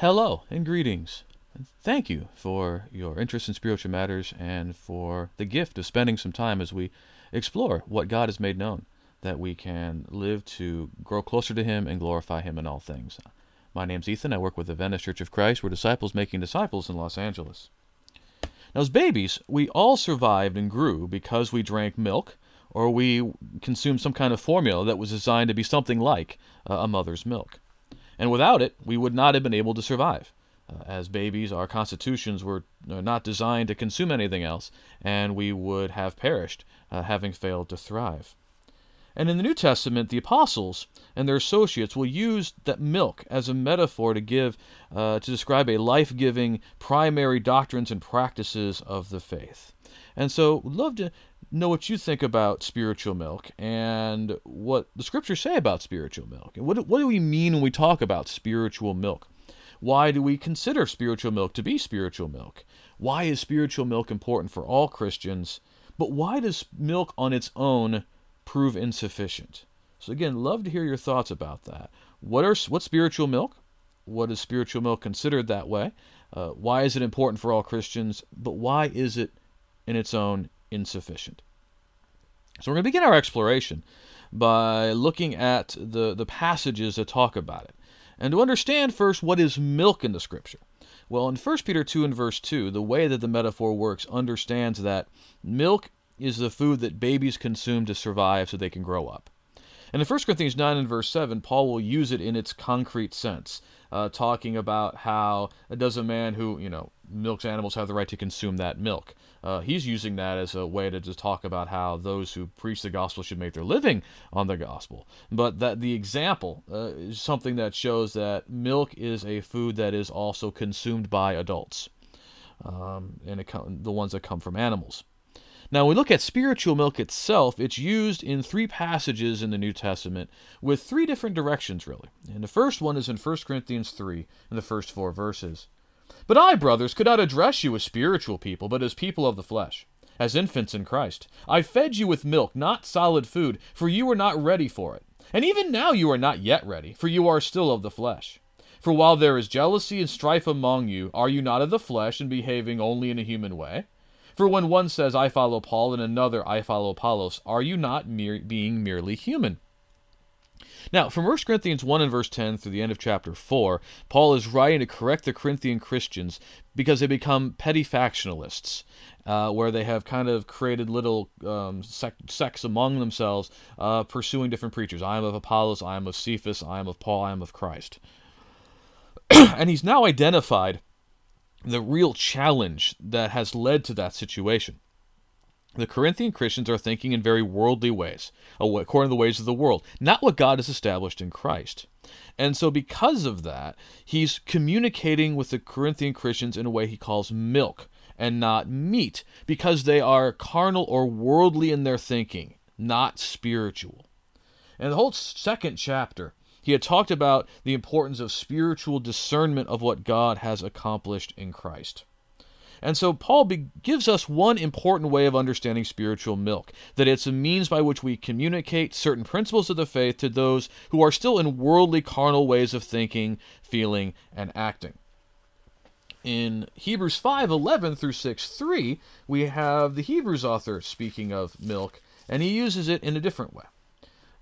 Hello and greetings. Thank you for your interest in spiritual matters and for the gift of spending some time as we explore what God has made known, that we can live to grow closer to Him and glorify Him in all things. My name's Ethan. I work with the Venice Church of Christ. We're disciples making disciples in Los Angeles. Now, as babies, we all survived and grew because we drank milk or we consumed some kind of formula that was designed to be something like a mother's milk. And without it, we would not have been able to survive. As babies, our constitutions were not designed to consume anything else, and we would have perished, having failed to thrive. And in the New Testament, the apostles and their associates will use that milk as a metaphor to describe a life-giving primary doctrines and practices of the faith. And so, we'd love to know what you think about spiritual milk and what the Scriptures say about spiritual milk. And what do we mean when we talk about spiritual milk? Why do we consider spiritual milk to be spiritual milk? Why is spiritual milk important for all Christians? But why does milk on its own prove insufficient? So again, love to hear your thoughts about that. What's spiritual milk? What is spiritual milk considered that way? Why is it important for all Christians? But why is it in its own insufficient? So we're going to begin our exploration by looking at the passages that talk about it. And to understand first, what is milk in the Scripture? Well, in 1 Peter 2 and verse 2, the way that the metaphor works understands that milk is the food that babies consume to survive so they can grow up. And in 1 Corinthians 9 and verse 7, Paul will use it in its concrete sense, talking about how does a man who, milks animals have the right to consume that milk. He's using that as a way to just talk about how those who preach the gospel should make their living on the gospel. But that the example is something that shows that milk is a food that is also consumed by adults, and the ones that come from animals. Now, when we look at spiritual milk itself, it's used in three passages in the New Testament with three different directions, really. And the first one is in 1 Corinthians 3 in the first four verses. But I, brothers, could not address you as spiritual people, but as people of the flesh, as infants in Christ. I fed you with milk, not solid food, for you were not ready for it. And even now you are not yet ready, for you are still of the flesh. For while there is jealousy and strife among you, are you not of the flesh and behaving only in a human way? For when one says, I follow Paul, and another, I follow Apollos, are you not being merely human? Now, from 1 Corinthians 1 and verse 10 through the end of chapter 4, Paul is writing to correct the Corinthian Christians because they become petty factionalists, where they have kind of created little sects among themselves, pursuing different preachers. I am of Apollos, I am of Cephas, I am of Paul, I am of Christ. And he's now identified the real challenge that has led to that situation. The Corinthian Christians are thinking in very worldly ways, according to the ways of the world, not what God has established in Christ. And so because of that, he's communicating with the Corinthian Christians in a way he calls milk and not meat, because they are carnal or worldly in their thinking, not spiritual. And the whole second chapter, he had talked about the importance of spiritual discernment of what God has accomplished in Christ. And so Paul gives us one important way of understanding spiritual milk, that it's a means by which we communicate certain principles of the faith to those who are still in worldly, carnal ways of thinking, feeling, and acting. In Hebrews 5:11 through 6:3, we have the Hebrews author speaking of milk, and he uses it in a different way.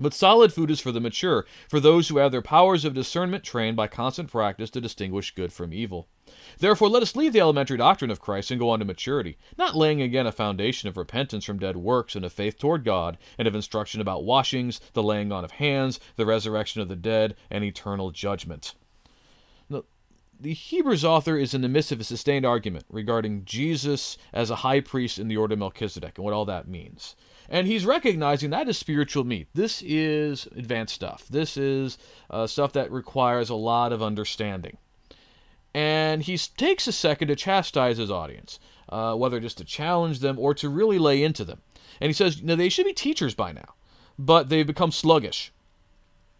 But solid food is for the mature, for those who have their powers of discernment trained by constant practice to distinguish good from evil. Therefore let us leave the elementary doctrine of Christ and go on to maturity, not laying again a foundation of repentance from dead works and of faith toward God, and of instruction about washings, the laying on of hands, the resurrection of the dead, and eternal judgment. Now, the Hebrews author is in the midst of a sustained argument regarding Jesus as a high priest in the order of Melchizedek and what all that means. And he's recognizing that is spiritual meat. This is advanced stuff. This is stuff that requires a lot of understanding. And he takes a second to chastise his audience, whether just to challenge them or to really lay into them. And he says, they should be teachers by now. but they've become sluggish,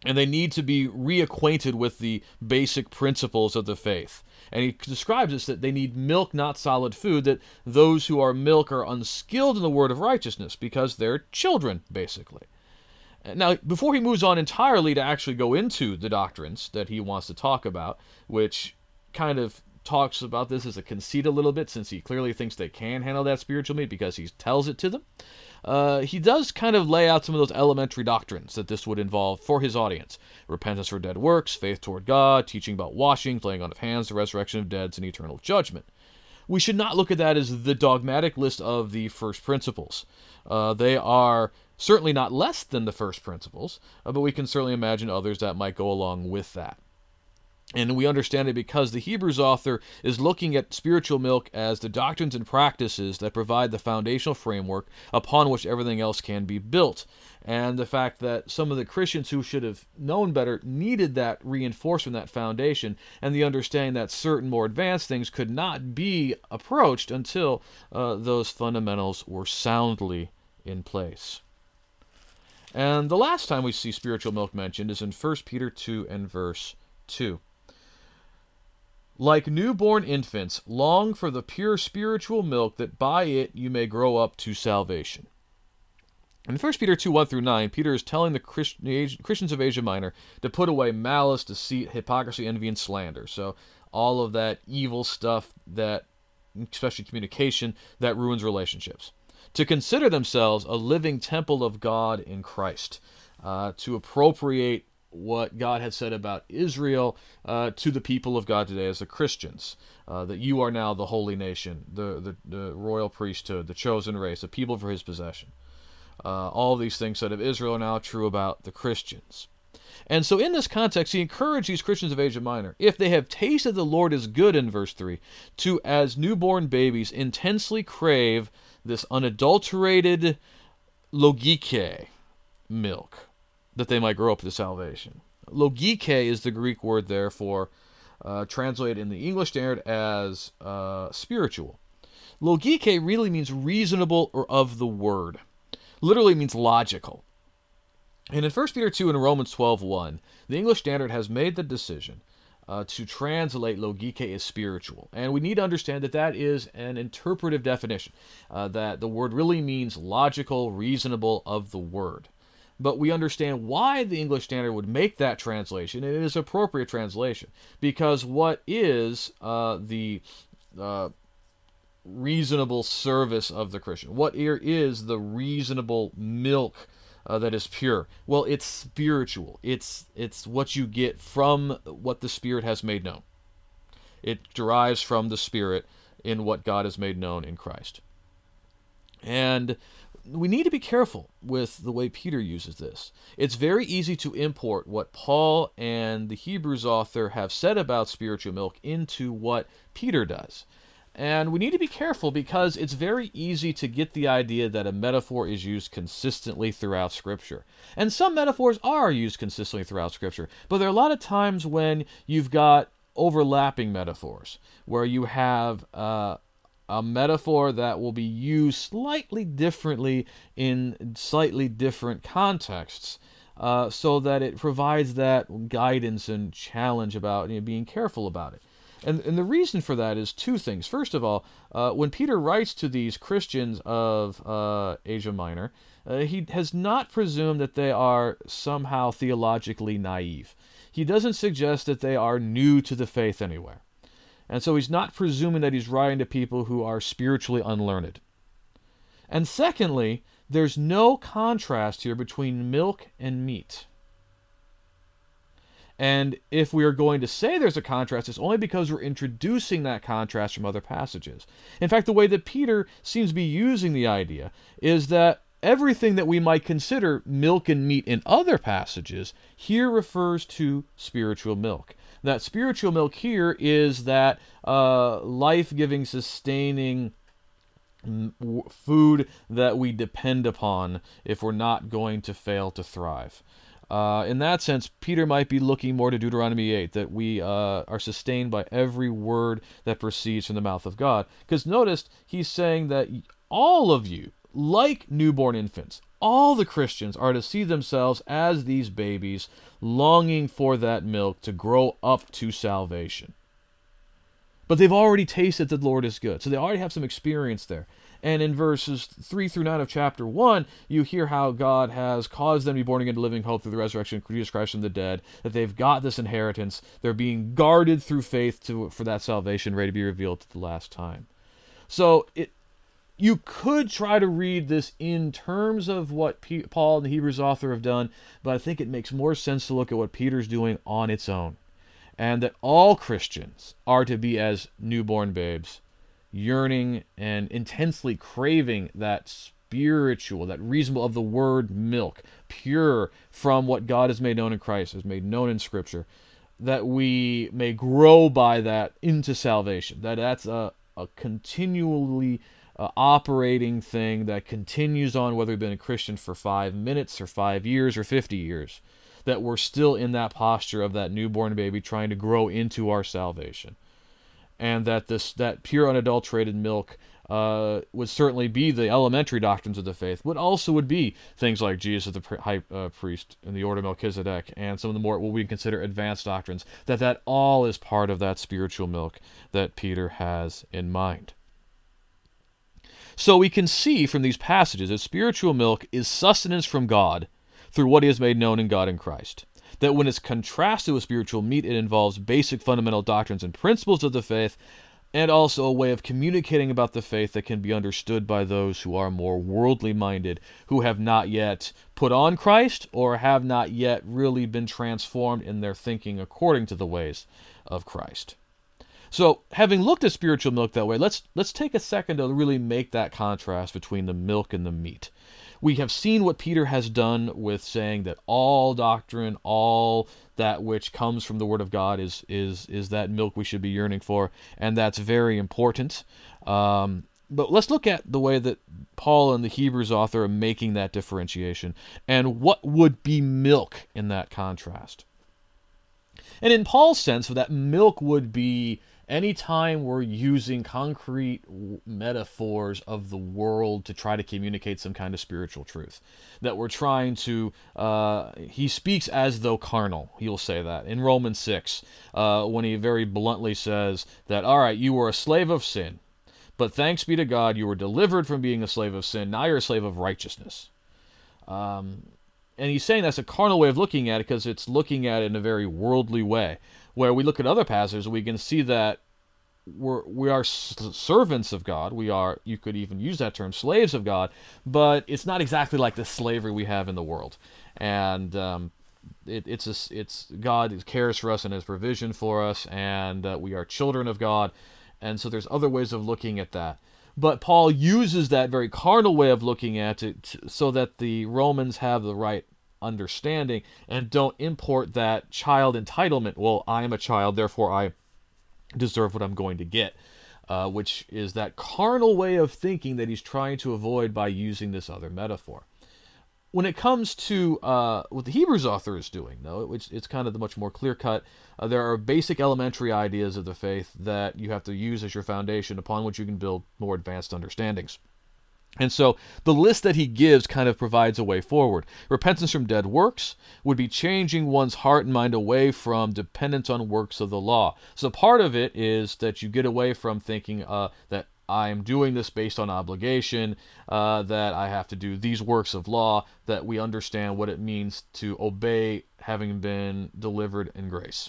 and they need to be reacquainted with the basic principles of the faith. And he describes this, that they need milk, not solid food, that those who are milk are unskilled in the word of righteousness because they're children, basically. Now, before he moves on entirely to actually go into the doctrines that he wants to talk about, which kind of talks about this as a conceit a little bit, since he clearly thinks they can handle that spiritual meat because he tells it to them, he does kind of lay out some of those elementary doctrines that this would involve for his audience. Repentance for dead works, faith toward God, teaching about washing, laying on of hands, the resurrection of dead, and eternal judgment. We should not look at that as the dogmatic list of the first principles. They are certainly not less than the first principles, but we can certainly imagine others that might go along with that. And we understand it because the Hebrews author is looking at spiritual milk as the doctrines and practices that provide the foundational framework upon which everything else can be built. And the fact that some of the Christians who should have known better needed that reinforcement, that foundation, and the understanding that certain more advanced things could not be approached until those fundamentals were soundly in place. And the last time we see spiritual milk mentioned is in 1 Peter 2 and verse 2. Like newborn infants, long for the pure spiritual milk, that by it you may grow up to salvation. In 1 Peter 2, 1 through 9, Peter is telling the Christians of Asia Minor to put away malice, deceit, hypocrisy, envy, and slander. So all of that evil stuff, that, especially communication, that ruins relationships. To consider themselves a living temple of God in Christ. To appropriate what God had said about Israel to the people of God today as the Christians, that you are now the holy nation, the royal priesthood, the chosen race, the people for his possession. All these things said of Israel are now true about the Christians. And so in this context, he encouraged these Christians of Asia Minor, if they have tasted the Lord is good, in verse 3, to, as newborn babies, intensely crave this unadulterated logike milk, that they might grow up to salvation. Logike is the Greek word, therefore, translated in the English Standard as spiritual. Logike really means reasonable or of the word. Literally means logical. And in 1 Peter 2 and Romans 12:1, the English Standard has made the decision to translate logike as spiritual. And we need to understand that that is an interpretive definition, that the word really means logical, reasonable, of the word. But we understand why the English Standard would make that translation, and it is an appropriate translation, because what is the reasonable service of the Christian? What is the reasonable milk that is pure? Well, it's spiritual. It's what you get from what the Spirit has made known. It derives from the Spirit in what God has made known in Christ. And we need to be careful with the way Peter uses this. It's very easy to import what Paul and the Hebrews author have said about spiritual milk into what Peter does. And we need to be careful, because it's very easy to get the idea that a metaphor is used consistently throughout Scripture. And some metaphors are used consistently throughout Scripture, but there are a lot of times when you've got overlapping metaphors, where you have a metaphor that will be used slightly differently in slightly different contexts, so that it provides that guidance and challenge about being careful about it. And the reason for that is two things. First of all, when Peter writes to these Christians of Asia Minor, he has not presumed that they are somehow theologically naive. He doesn't suggest that they are new to the faith anywhere. And so he's not presuming that he's writing to people who are spiritually unlearned. And secondly, there's no contrast here between milk and meat. And if we are going to say there's a contrast, it's only because we're introducing that contrast from other passages. In fact, the way that Peter seems to be using the idea is that everything that we might consider milk and meat in other passages here refers to spiritual milk. That spiritual milk here is that life-giving, sustaining food that we depend upon if we're not going to fail to thrive. In that sense, Peter might be looking more to Deuteronomy 8, that we are sustained by every word that proceeds from the mouth of God. Because notice, he's saying that all of you, like newborn infants, all the Christians are to see themselves as these babies longing for that milk to grow up to salvation. But they've already tasted that the Lord is good. So they already have some experience there. And in verses 3 through 9 of chapter 1, you hear how God has caused them to be born again to living hope through the resurrection of Jesus Christ from the dead, that they've got this inheritance. They're being guarded through faith for that salvation ready to be revealed at the last time. So you could try to read this in terms of what Paul and the Hebrews author have done, but I think it makes more sense to look at what Peter's doing on its own, and that all Christians are to be as newborn babes, yearning and intensely craving that spiritual, that reasonable of the word milk, pure from what God has made known in Christ, has made known in Scripture, that we may grow by that into salvation. That's a continually operating thing that continues on whether we've been a Christian for 5 minutes or 5 years or 50 years, that we're still in that posture of that newborn baby trying to grow into our salvation. And that that pure unadulterated milk would certainly be the elementary doctrines of the faith, but also would be things like Jesus the high priest and the order of Melchizedek and some of the more what we consider advanced doctrines, that all is part of that spiritual milk that Peter has in mind. So we can see from these passages that spiritual milk is sustenance from God through what he has made known in God in Christ. That when it's contrasted with spiritual meat, it involves basic fundamental doctrines and principles of the faith, and also a way of communicating about the faith that can be understood by those who are more worldly minded, who have not yet put on Christ or have not yet really been transformed in their thinking according to the ways of Christ. So, having looked at spiritual milk that way, let's take a second to really make that contrast between the milk and the meat. We have seen what Peter has done with saying that all doctrine, all that which comes from the Word of God is that milk we should be yearning for, and that's very important. But let's look at the way that Paul and the Hebrews author are making that differentiation, and what would be milk in that contrast. And in Paul's sense, that milk would be any time we're using concrete metaphors of the world to try to communicate some kind of spiritual truth, that we're trying to, he speaks as though carnal, he'll say that. In Romans 6, when he very bluntly says that, all right, you were a slave of sin, but thanks be to God, you were delivered from being a slave of sin, now you're a slave of righteousness. And he's saying that's a carnal way of looking at it because it's looking at it in a very worldly way. Where we look at other passages, we can see that we are servants of God. We are, you could even use that term, slaves of God, but it's not exactly like the slavery we have in the world. And it's God cares for us and has provision for us, and we are children of God. And so there's other ways of looking at that. But Paul uses that very carnal way of looking at it so that the Romans have the right understanding and don't import that child entitlement. Well, I am a child, therefore I deserve what I'm going to get, which is that carnal way of thinking that he's trying to avoid by using this other metaphor. When it comes to what the Hebrews author is doing, though, it's kind of the much more clear-cut. There are basic elementary ideas of the faith that you have to use as your foundation upon which you can build more advanced understandings. And so the list that he gives kind of provides a way forward. Repentance from dead works would be changing one's heart and mind away from dependence on works of the law. So part of it is that you get away from thinking that I am doing this based on obligation, that I have to do these works of law, that we understand what it means to obey having been delivered in grace.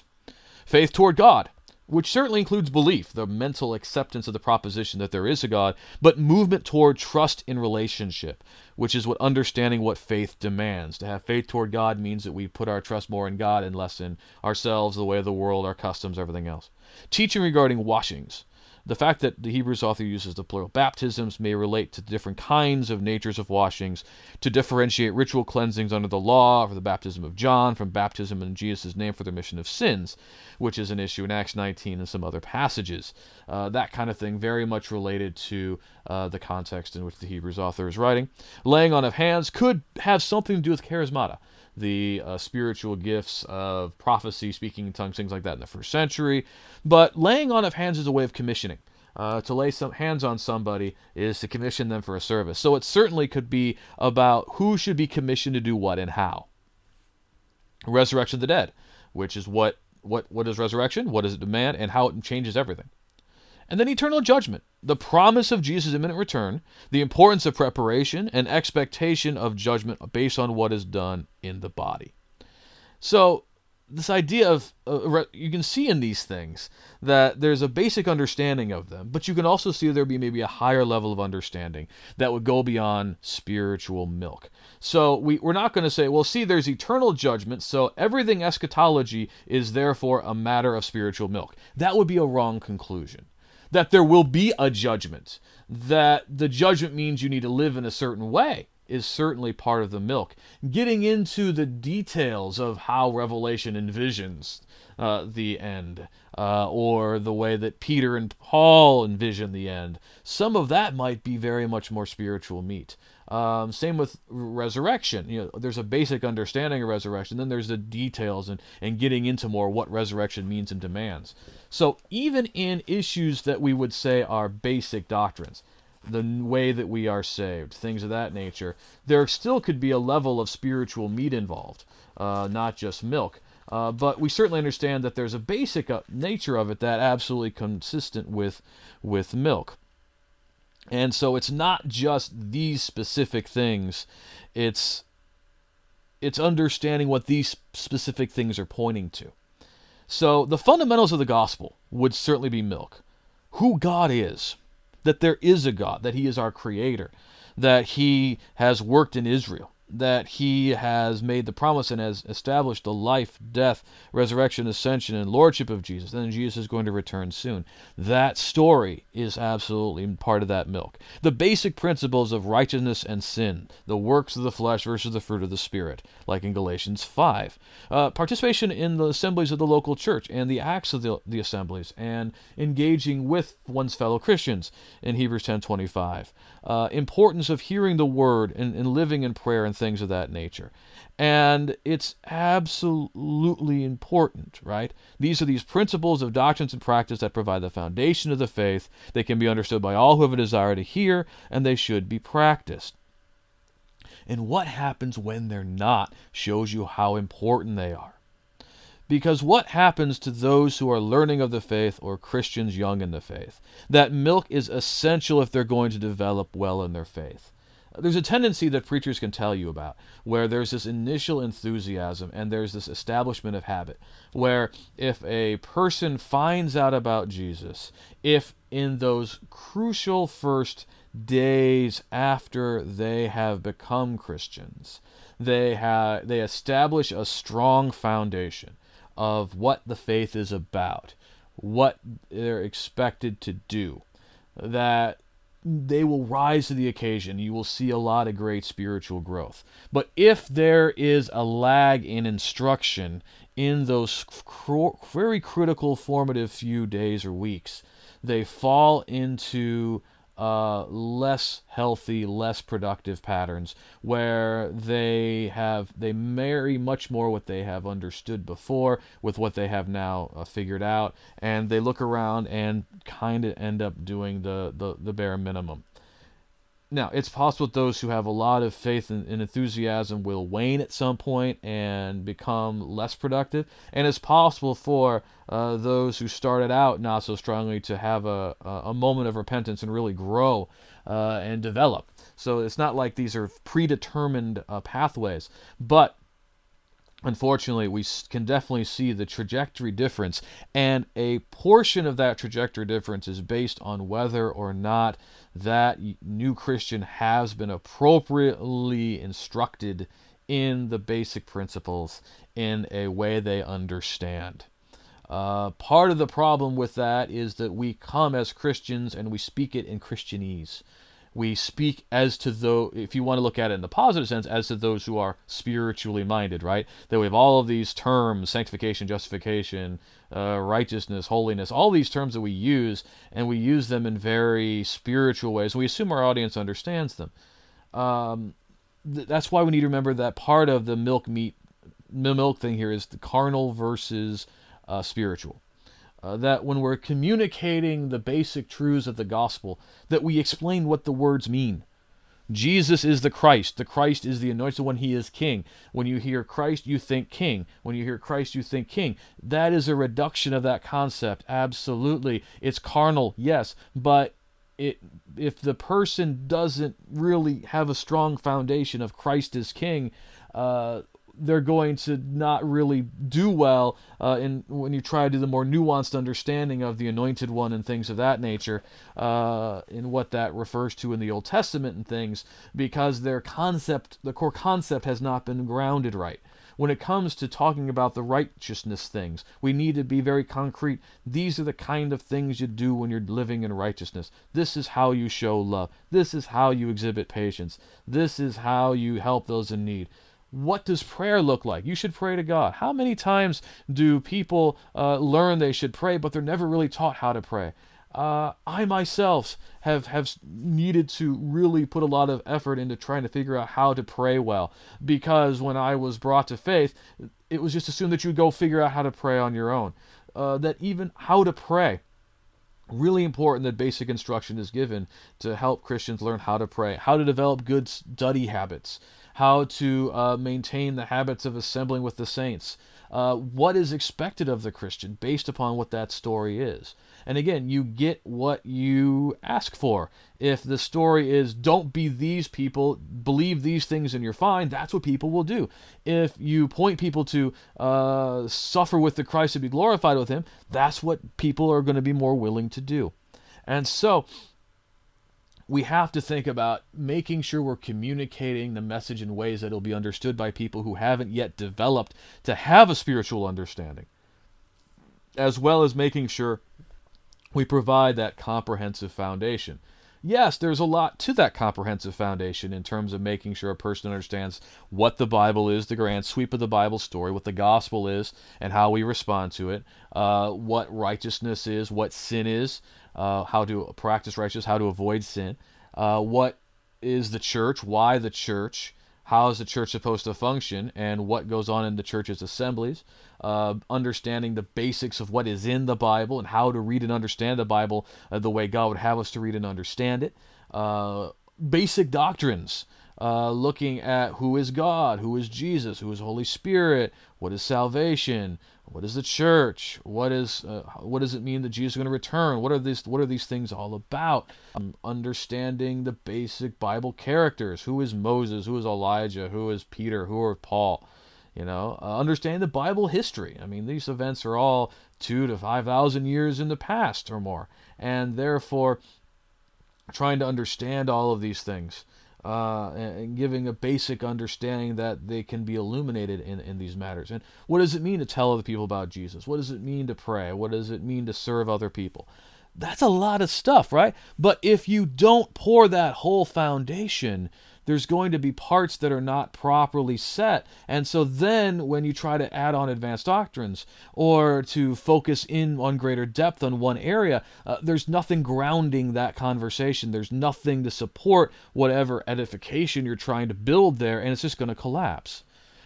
Faith toward God, which certainly includes belief, the mental acceptance of the proposition that there is a God, but movement toward trust in relationship, which is what understanding what faith demands. To have faith toward God means that we put our trust more in God and less in ourselves, the way of the world, our customs, everything else. Teaching regarding washings. The fact that the Hebrews author uses the plural baptisms may relate to different kinds of natures of washings to differentiate ritual cleansings under the law for the baptism of John from baptism in Jesus' name for the remission of sins, which is an issue in Acts 19 and some other passages. That kind of thing very much related to the context in which the Hebrews author is writing. Laying on of hands could have something to do with charismata, the spiritual gifts of prophecy, speaking in tongues, things like that in the first century. But laying on of hands is a way of commissioning. to lay some hands on somebody is to commission them for a service. So it certainly could be about who should be commissioned to do what and how. Resurrection of the dead, which is what is resurrection, what does it demand, and how it changes everything. And then eternal judgment, the promise of Jesus' imminent return, the importance of preparation, and expectation of judgment based on what is done in the body. So this idea of, you can see in these things that there's a basic understanding of them, but you can also see there be maybe a higher level of understanding that would go beyond spiritual milk. So we're not going to say, well, see, there's eternal judgment, so everything eschatology is therefore a matter of spiritual milk. That would be a wrong conclusion. That there will be a judgment, that the judgment means you need to live in a certain way, is certainly part of the milk. Getting into the details of how Revelation envisions the end, or the way that Peter and Paul envision the end, some of that might be very much more spiritual meat. Same with resurrection. You know, there's a basic understanding of resurrection, then there's the details and getting into more what resurrection means and demands. So even in issues that we would say are basic doctrines, the way that we are saved, things of that nature, there still could be a level of spiritual meat involved, not just milk. But we certainly understand that there's a basic nature of it that absolutely consistent with milk. And so it's not just these specific things, it's understanding what these specific things are pointing to. So the fundamentals of the gospel would certainly be milk. Who God is, that there is a God, that he is our creator, that he has worked in Israel, that he has made the promise and has established the life, death, resurrection, ascension, and lordship of Jesus, and Jesus is going to return soon. That story is absolutely part of that milk. The basic principles of righteousness and sin, the works of the flesh versus the fruit of the Spirit, like in Galatians 5. Participation in the assemblies of the local church and the acts of the assemblies, and engaging with one's fellow Christians in Hebrews 10:25. Importance of hearing the word and living in prayer and things of that nature. And it's absolutely important, right? These are these principles of doctrines and practice that provide the foundation of the faith. They can be understood by all who have a desire to hear, and they should be practiced. And what happens when they're not shows you how important they are. Because what happens to those who are learning of the faith or Christians young in the faith? That milk is essential if they're going to develop well in their faith. There's a tendency that preachers can tell you about where there's this initial enthusiasm and there's this establishment of habit where if a person finds out about Jesus, if in those crucial first days after they have become Christians, they establish a strong foundation of what the faith is about, what they're expected to do, that they will rise to the occasion. You will see a lot of great spiritual growth. But if there is a lag in instruction in those very critical formative few days or weeks, they fall into less healthy, less productive patterns where they marry much more what they have understood before with what they have now figured out, and they look around and kind of end up doing the bare minimum. Now, it's possible that those who have a lot of faith and enthusiasm will wane at some point and become less productive, and it's possible for those who started out not so strongly to have a moment of repentance and really grow and develop. So it's not like these are predetermined pathways, but unfortunately we can definitely see the trajectory difference, and a portion of that trajectory difference is based on whether or not that new Christian has been appropriately instructed in the basic principles in a way they understand. Part of the problem with that is that we come as Christians and we speak it in Christianese. We speak as to though, if you want to look at it in the positive sense, as to those who are spiritually minded, right? That we have all of these terms, sanctification, justification, righteousness, holiness, all these terms that we use, and we use them in very spiritual ways. We assume our audience understands them. That's why we need to remember that part of the milk thing here is the carnal versus spiritual. that when we're communicating the basic truths of the gospel, that we explain what the words mean. Jesus is the Christ. The Christ is the anointed one. He is king. When you hear Christ, you think king. When you hear Christ, you think king. That is a reduction of that concept. Absolutely. It's carnal, yes, but if the person doesn't really have a strong foundation of Christ as king, they're going to not really do well in when you try to do the more nuanced understanding of the Anointed One and things of that nature, and what that refers to in the Old Testament and things, because their concept, the core concept, has not been grounded right. When it comes to talking about the righteousness things, we need to be very concrete. These are the kind of things you do when you're living in righteousness. This is how you show love. This is how you exhibit patience. This is how you help those in need. What does prayer look like? You should pray to God. How many times do people learn they should pray, but they're never really taught how to pray? I myself have needed to really put a lot of effort into trying to figure out how to pray well, because when I was brought to faith, it was just assumed that you would go figure out how to pray on your own. That even how to pray, really important that basic instruction is given to help Christians learn how to pray, how to develop good study habits, how to maintain the habits of assembling with the saints, what is expected of the Christian based upon what that story is. And again, you get what you ask for. If the story is, don't be these people, believe these things and you're fine, that's what people will do. If you point people to suffer with the Christ and be glorified with him, that's what people are going to be more willing to do. And so we have to think about making sure we're communicating the message in ways that it'll be understood by people who haven't yet developed to have a spiritual understanding, as well as making sure we provide that comprehensive foundation. Yes, there's a lot to that comprehensive foundation in terms of making sure a person understands what the Bible is, the grand sweep of the Bible story, what the gospel is, and how we respond to it, what righteousness is, what sin is, how to practice righteousness, how to avoid sin, what is the church, why the church, how is the church supposed to function, and what goes on in the church's assemblies, understanding the basics of what is in the Bible and how to read and understand the Bible the way God would have us to read and understand it, basic doctrines, looking at who is God, who is Jesus, who is Holy Spirit, what is salvation, what is the church, what does it mean that Jesus is going to return, what are these things all about, understanding the basic Bible characters, who is Moses, who is Elijah, who is Peter, who are Paul, understanding the Bible history. I mean, these events are all 2,000 to 5,000 years in the past or more, and therefore trying to understand all of these things. And giving a basic understanding that they can be illuminated in these matters. And what does it mean to tell other people about Jesus? What does it mean to pray? What does it mean to serve other people? That's a lot of stuff, right? But if you don't pour that whole foundation, there's going to be parts that are not properly set. And so then when you try to add on advanced doctrines or to focus in on greater depth on one area, there's nothing grounding that conversation. There's nothing to support whatever edification you're trying to build there, and it's just going to collapse.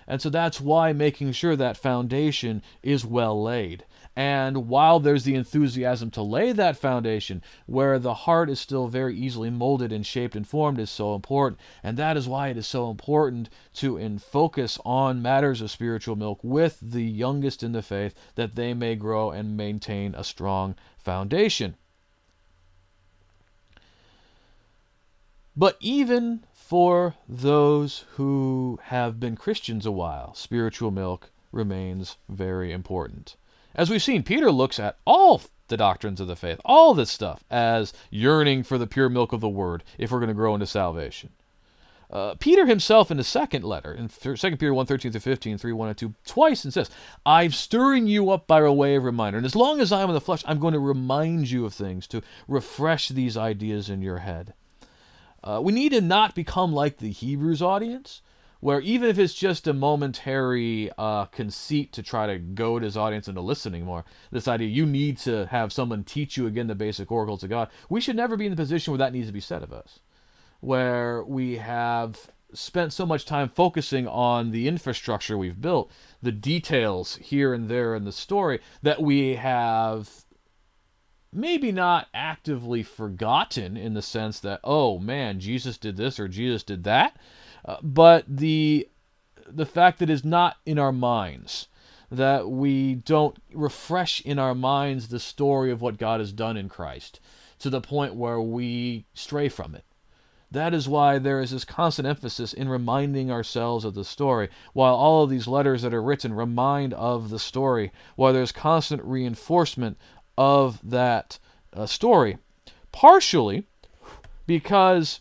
And so that's why making sure that foundation is well laid. And while there's the enthusiasm to lay that foundation, where the heart is still very easily molded and shaped and formed is so important. And that is why it is so important to focus on matters of spiritual milk with the youngest in the faith, that they may grow and maintain a strong foundation. But even for those who have been Christians a while, spiritual milk remains very important. As we've seen, Peter looks at all the doctrines of the faith, all this stuff, as yearning for the pure milk of the word if we're going to grow into salvation. Peter himself in the second letter, in 2 Peter 1:13-15, 3:1-2, twice says, I'm stirring you up by way of reminder. And as long as I'm in the flesh, I'm going to remind you of things to refresh these ideas in your head. We need to not become like the Hebrews audience, where even if it's just a momentary conceit to try to goad his audience into listening more, this idea you need to have someone teach you again the basic oracles of God, we should never be in the position where that needs to be said of us, where we have spent so much time focusing on the infrastructure we've built, the details here and there in the story, that we have maybe not actively forgotten in the sense that, oh man, Jesus did this or Jesus did that, but the fact that it's not in our minds, that we don't refresh in our minds the story of what God has done in Christ to the point where we stray from it. That is why there is this constant emphasis in reminding ourselves of the story. While all of these letters that are written remind of the story, while there's constant reinforcement of that story, partially because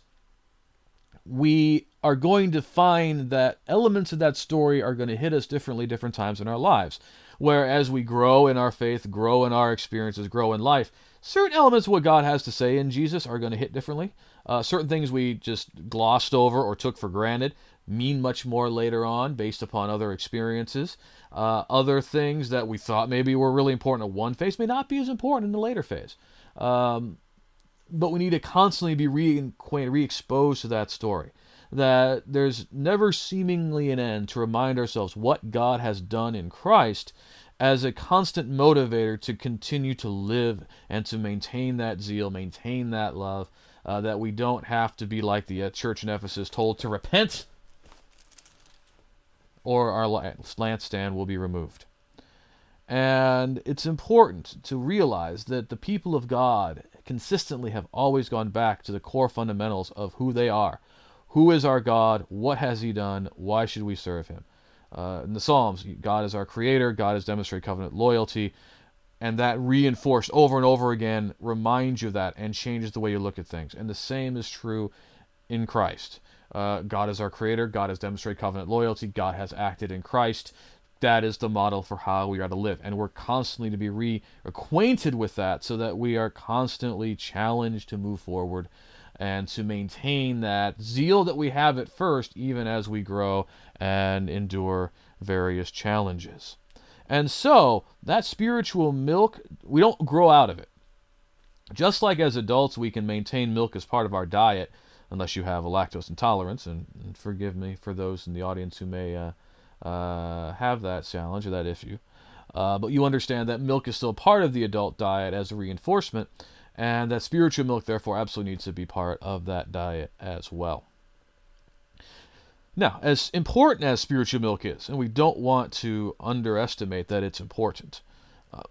we are going to find that elements of that story are going to hit us differently different times in our lives. Whereas we grow in our faith, grow in our experiences, grow in life, certain elements of what God has to say in Jesus are going to hit differently. Certain things we just glossed over or took for granted mean much more later on based upon other experiences. Other things that we thought maybe were really important in one phase may not be as important in the later phase. But we need to constantly be re-exposed to that story. That there's never seemingly an end to remind ourselves what God has done in Christ as a constant motivator to continue to live and to maintain that zeal, maintain that love, that we don't have to be like the church in Ephesus told to repent or our lampstand will be removed. And it's important to realize that the people of God consistently have always gone back to the core fundamentals of who they are. Who is our God? What has he done? Why should we serve him? In the Psalms, God is our creator. God has demonstrated covenant loyalty. And that reinforced over and over again reminds you of that and changes the way you look at things. And the same is true in Christ. God is our creator. God has demonstrated covenant loyalty. God has acted in Christ. That is the model for how we are to live. And we're constantly to be reacquainted with that so that we are constantly challenged to move forward and to maintain that zeal that we have at first, even as we grow and endure various challenges. And so, that spiritual milk, we don't grow out of it. Just like as adults, we can maintain milk as part of our diet, unless you have a lactose intolerance, and forgive me for those in the audience who may have that challenge or that issue. But you understand that milk is still part of the adult diet as a reinforcement, and that spiritual milk, therefore, absolutely needs to be part of that diet as well. Now, as important as spiritual milk is, and we don't want to underestimate that it's important,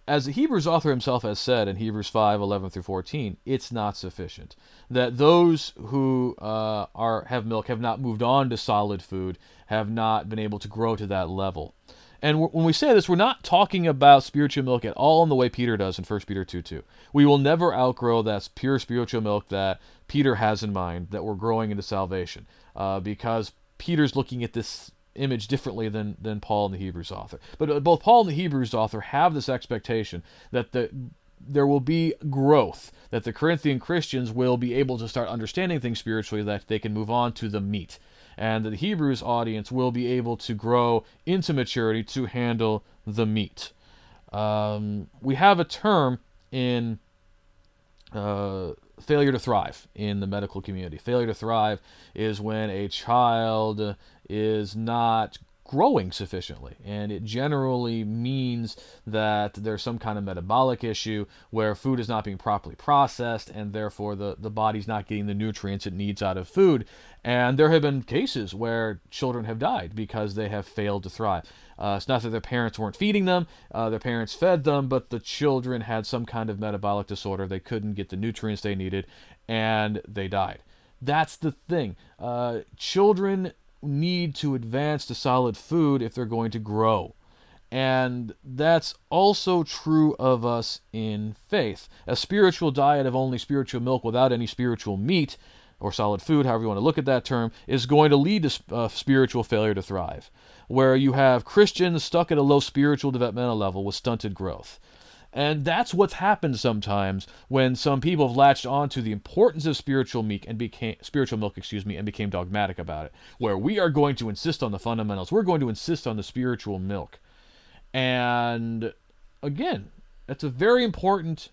as the Hebrews author himself has said in Hebrews 5:11-14, it's not sufficient. That those who have milk have not moved on to solid food, have not been able to grow to that level. And when we say this, we're not talking about spiritual milk at all in the way Peter does in 1 Peter 2:2. We will never outgrow that pure spiritual milk that Peter has in mind, that we're growing into salvation, because Peter's looking at this image differently than Paul and the Hebrews author. But both Paul and the Hebrews author have this expectation that there will be growth, that the Corinthian Christians will be able to start understanding things spiritually, that they can move on to the meat. And the Hebrews audience will be able to grow into maturity to handle the meat. We have a term in failure to thrive in the medical community. Failure to thrive is when a child is not growing sufficiently, and it generally means that there's some kind of metabolic issue where food is not being properly processed, and therefore the body's not getting the nutrients it needs out of food. And there have been cases where children have died because they have failed to thrive. It's not that their parents weren't feeding them, their parents fed them, but the children had some kind of metabolic disorder. They couldn't get the nutrients they needed, and they died. That's the thing. Children need to advance to solid food if they're going to grow. And that's also true of us in faith. A spiritual diet of only spiritual milk without any spiritual meat or solid food, however you want to look at that term, is going to lead to spiritual failure to thrive, where you have Christians stuck at a low spiritual developmental level with stunted growth. And that's what's happened sometimes when some people have latched onto the importance of spiritual milk and became dogmatic about it, where we are going to insist on the fundamentals. We're going to insist on the spiritual milk. And again, that's a very important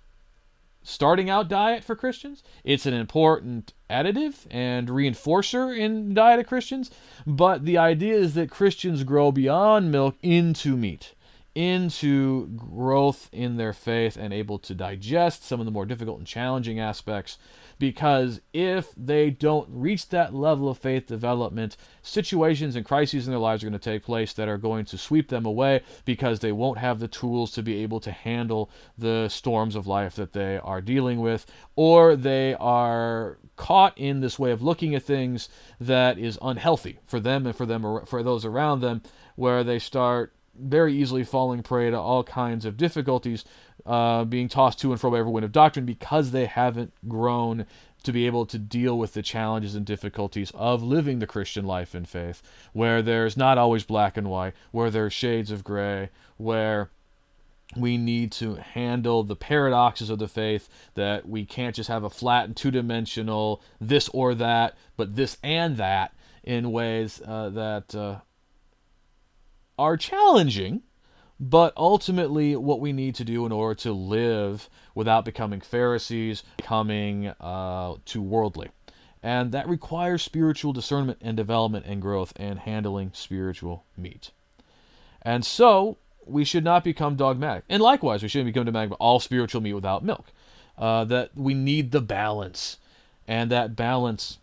starting out diet for Christians. It's an important additive and reinforcer in the diet of Christians. But the idea is that Christians grow beyond milk into meat, into growth in their faith and able to digest some of the more difficult and challenging aspects, because if they don't reach that level of faith development, situations and crises in their lives are going to take place that are going to sweep them away, because they won't have the tools to be able to handle the storms of life that they are dealing with, or they are caught in this way of looking at things that is unhealthy for them and for those around them, where they start very easily falling prey to all kinds of difficulties, being tossed to and fro by every wind of doctrine, because they haven't grown to be able to deal with the challenges and difficulties of living the Christian life in faith, where there's not always black and white, where there's shades of gray, where we need to handle the paradoxes of the faith, that we can't just have a flat and two-dimensional this or that, but this and that in ways that are challenging, but ultimately what we need to do in order to live without becoming Pharisees, becoming too worldly. And that requires spiritual discernment and development and growth and handling spiritual meat. And so we should not become dogmatic. And likewise, we shouldn't become dogmatic about all spiritual meat without milk. That we need the balance. And that balance,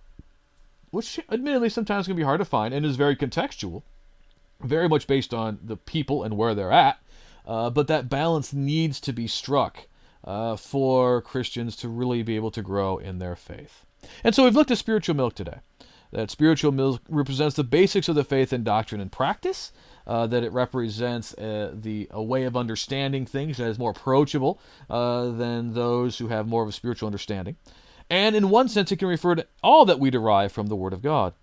which admittedly sometimes can be hard to find and is very contextual, very much based on the people and where they're at, but that balance needs to be struck for Christians to really be able to grow in their faith. And so we've looked at spiritual milk today. That spiritual milk represents the basics of the faith in doctrine and practice, that it represents a way of understanding things that is more approachable than those who have more of a spiritual understanding. And in one sense, it can refer to all that we derive from the Word of God.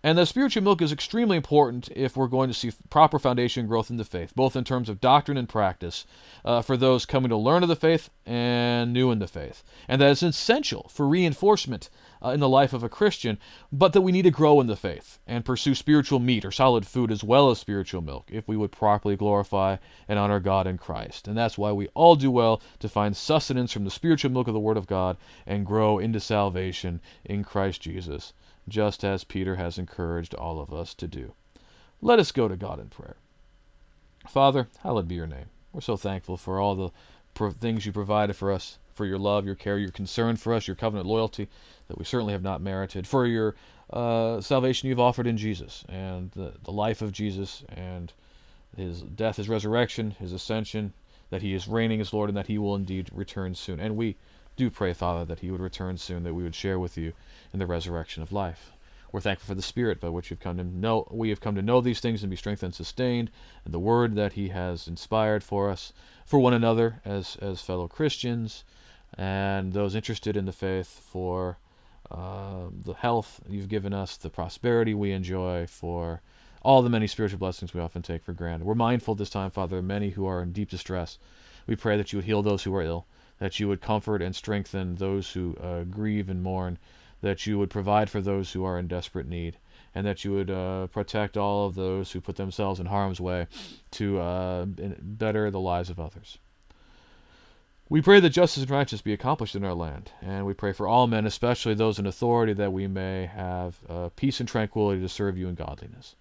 And the spiritual milk is extremely important if we're going to see proper foundation growth in the faith, both in terms of doctrine and practice, for those coming to learn of the faith and new in the faith. And that is essential for reinforcement in the life of a Christian, but that we need to grow in the faith and pursue spiritual meat or solid food as well as spiritual milk if we would properly glorify and honor God in Christ. And that's why we all do well to find sustenance from the spiritual milk of the Word of God and grow into salvation in Christ Jesus, just as Peter has encouraged all of us to do. Let us go to God in prayer. Father, hallowed be your name. We're so thankful for all the things you provided for us, for your love, your care, your concern for us, your covenant loyalty that we certainly have not merited, for your salvation you've offered in Jesus, and the life of Jesus, and his death, his resurrection, his ascension, that he is reigning as Lord, and that he will indeed return soon. And we do pray, Father, that he would return soon, that we would share with you in the resurrection of life. We're thankful for the Spirit by which we have come to know these things and be strengthened and sustained, and the Word that he has inspired for us, for one another as fellow Christians, and those interested in the faith, for the health you've given us, the prosperity we enjoy, for all the many spiritual blessings we often take for granted. We're mindful this time, Father, of many who are in deep distress. We pray that you would heal those who are ill, that you would comfort and strengthen those who grieve and mourn, that you would provide for those who are in desperate need, and that you would protect all of those who put themselves in harm's way to better the lives of others. We pray that justice and righteousness be accomplished in our land, and we pray for all men, especially those in authority, that we may have peace and tranquility to serve you in godliness.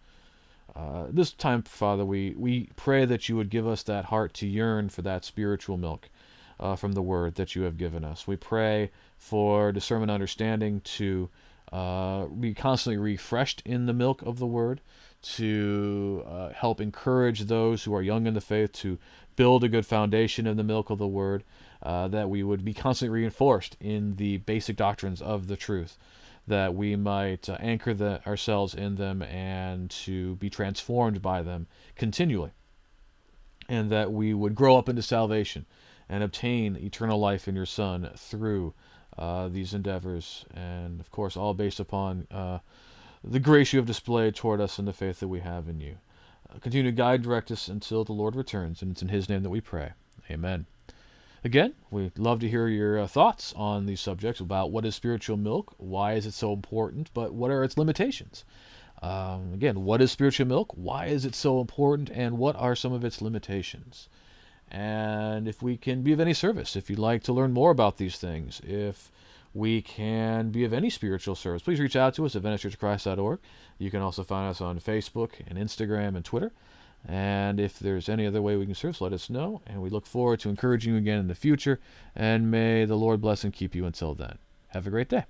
This time, Father, we pray that you would give us that heart to yearn for that spiritual milk, from the Word that you have given us. We pray for discernment and understanding to be constantly refreshed in the milk of the Word, to help encourage those who are young in the faith to build a good foundation in the milk of the Word, that we would be constantly reinforced in the basic doctrines of the truth, that we might anchor ourselves in them and to be transformed by them continually, and that we would grow up into salvation and obtain eternal life in your Son through these endeavors, and of course all based upon the grace you have displayed toward us and the faith that we have in you. Continue to guide, direct us until the Lord returns, and it's in his name that we pray. Amen. Again, we'd love to hear your thoughts on these subjects about what is spiritual milk, why is it so important, but what are its limitations? Again, what is spiritual milk, why is it so important, and what are some of its limitations? And if we can be of any service, if you'd like to learn more about these things, if we can be of any spiritual service, please reach out to us at VeniceChurchOfChrist.org. You can also find us on Facebook and Instagram and Twitter. And if there's any other way we can serve, so let us know. And we look forward to encouraging you again in the future. And may the Lord bless and keep you until then. Have a great day.